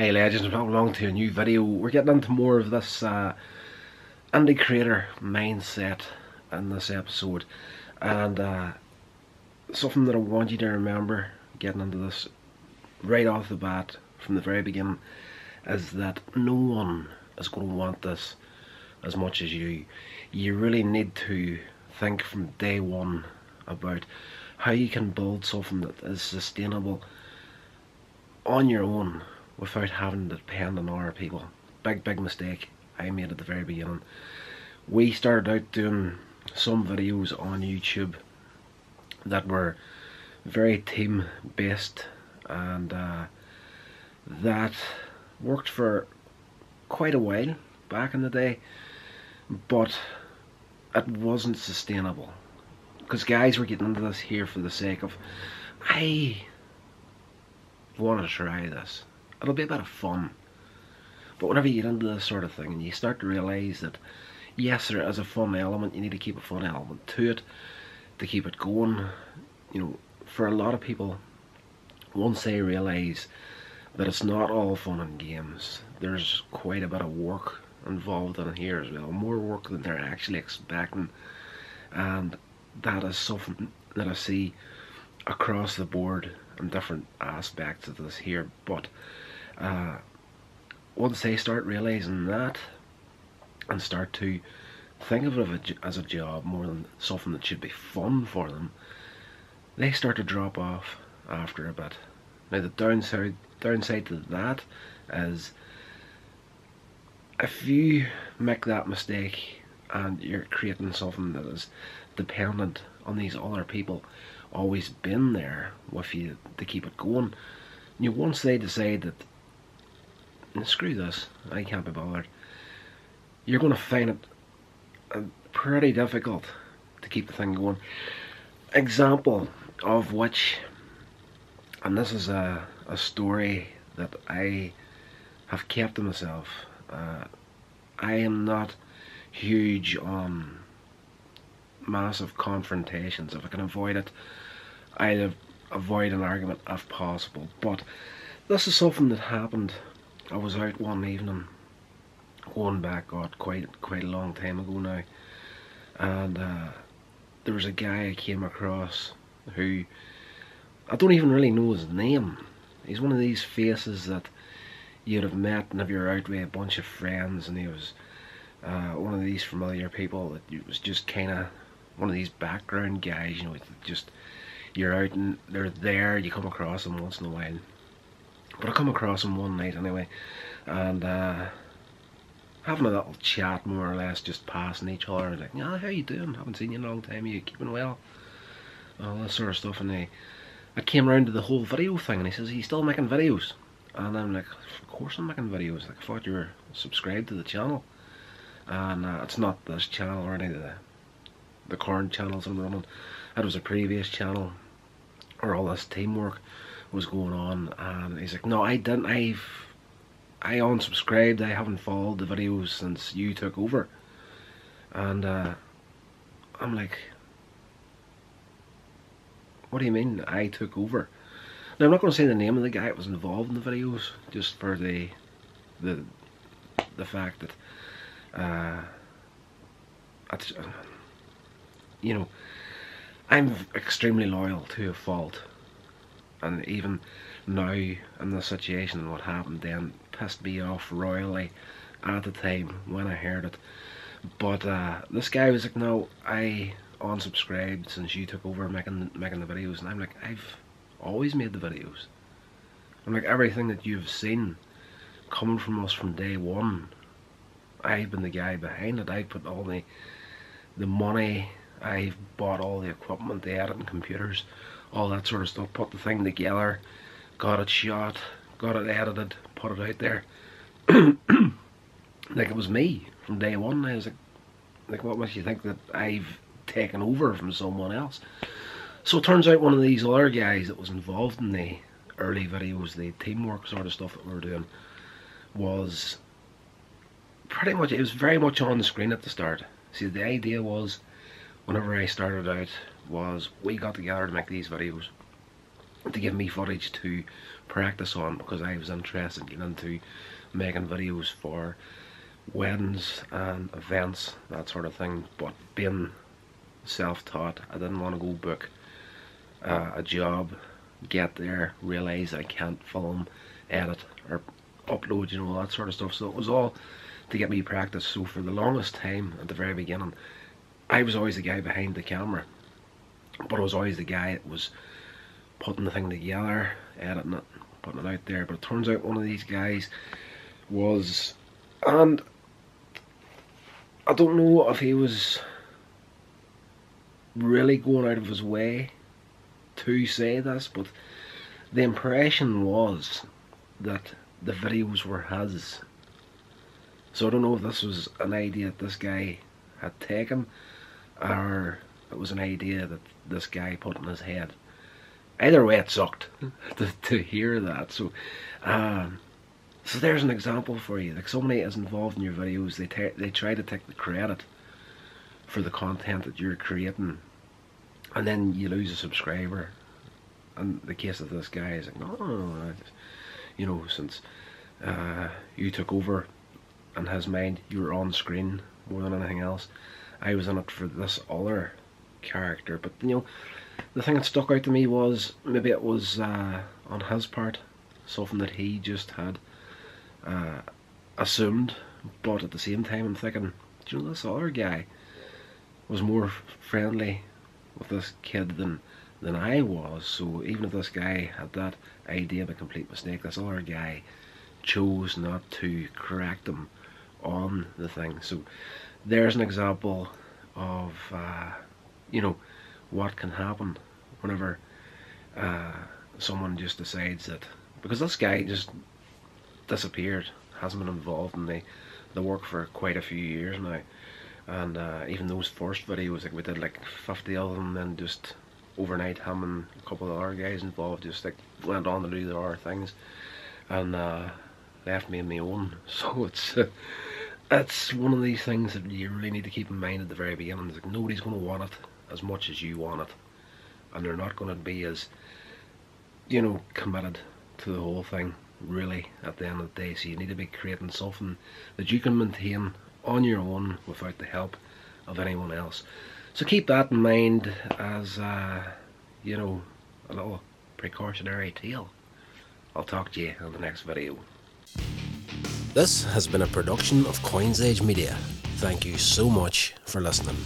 Hey legends, welcome along to a new video. We're getting into more of this indie creator mindset in this episode, and something that I want you to remember getting into this right off the bat from the very beginning is that no one is going to want this as much as you. You really need to think from day one about how you can build something that is sustainable on your own without having to depend on other people. Big mistake I made at the very beginning. We started out doing some videos on YouTube that were very team based, and that worked for quite a while back in the day, but it wasn't sustainable because guys were getting into this here for the sake of, I want to try this, it'll be a bit of fun. But whenever you get into this sort of thing and you start to realise that yes, there is a fun element, you need to keep a fun element to it to keep it going. You know, for a lot of people, once they realise that it's not all fun and games, there's quite a bit of work involved in here as well, more work than they're actually expecting. And that is something that I see across the board in different aspects of this here. But once they start realizing that and start to think of it as a job more than something that should be fun for them, they start to drop off after a bit. Now the downside to that is, if you make that mistake and you're creating something that is dependent on these other people always been there with you to keep it going, you know, once they decide that screw this, I can't be bothered, you're going to find it pretty difficult to keep the thing going. Example of which, and this is a story that I have kept to myself. I am not huge on massive confrontations. If I can avoid it, I'll avoid an argument if possible. But this is something that happened. I was out one evening, going back quite a long time ago now, and there was a guy I came across who I don't even really know his name. He's one of these faces that you'd have met, and if you're out with a bunch of friends, and he was one of these familiar people that was just kind of one of these background guys, you know, just you're out and they're there, you come across them once in a while. But I come across them one night anyway, and having a little chat, more or less, just passing each other, and like, yeah, how you doing? Haven't seen you in a long time. Are you keeping well? All that sort of stuff. And I came around to the whole video thing, and he says, are you still making videos? And I'm like, of course I'm making videos. Like, I thought you were subscribed to the channel. And it's not this channel or any of the current channels I'm running. It was a previous channel where all this teamwork was going on. And he's like, no, I didn't. I unsubscribed. I haven't followed the videos since you took over. And I'm like, what do you mean I took over? Now I'm not going to say the name of the guy that was involved in the videos, just for the fact that you know, I'm extremely loyal to a fault, and even now in this situation and what happened then pissed me off royally at the time when I heard it. But this guy was like, no, I unsubscribed since you took over making the videos. And I'm like, I've always made the videos. I'm like, everything that you've seen coming from us from day one, I've been the guy behind it. I put all the money, I've bought all the equipment, the editing computers, all that sort of stuff, put the thing together, got it shot, got it edited, put it out there. Like, it was me from day one. I was like what makes you think that I've taken over from someone else? So it turns out one of these other guys that was involved in the early videos, the teamwork sort of stuff that we were doing, was pretty much, it was very much on the screen at the start. See, the idea was, whenever I started out, was we got together to make these videos. to give me footage to practice on, because I was interested in getting into making videos for weddings and events, that sort of thing. But being self-taught, I didn't want to go book a job, get there, realise I can't film, edit or upload, you know, all that sort of stuff. So it was all to get me practice. So for the longest time at the very beginning, I was always the guy behind the camera, but I was always the guy that was putting the thing together, editing it, putting it out there. But it turns out one of these guys was, and I don't know if he was really going out of his way to say this, but the impression was that the videos were his. So I don't know if this was an idea that this guy had taken, or it was an idea that this guy put in his head. Either way, it sucked to hear that. So so there's an example for you. Like, somebody is involved in your videos, they try to take the credit for the content that you're creating, and then you lose a subscriber. And the case of this guy is like, no, you know, since you took over, in his mind, you were on screen more than anything else. I was in it for this other character. But, you know, the thing that stuck out to me was, maybe it was on his part, something that he just had assumed. But at the same time, I'm thinking, do you know, this other guy was more friendly with this kid than I was. So even if this guy had that idea of a complete mistake, this other guy chose not to correct him on the thing. So there's an example of you know, what can happen whenever someone just decides that, because this guy just disappeared, hasn't been involved in the work for quite a few years now. And even those first videos, like, we did like 50 of them, and just overnight him and a couple of other guys involved just like went on to do their other things, and left me on my own. So it's one of these things that you really need to keep in mind at the very beginning. It's like, nobody's going to want it as much as you want it, and they're not going to be as, you know, committed to the whole thing really at the end of the day. So you need to be creating something that you can maintain on your own without the help of anyone else. So keep that in mind as you know, a little precautionary tale. I'll talk to you in the next video. This has been a production of Coins Edge Media. Thank you so much for listening.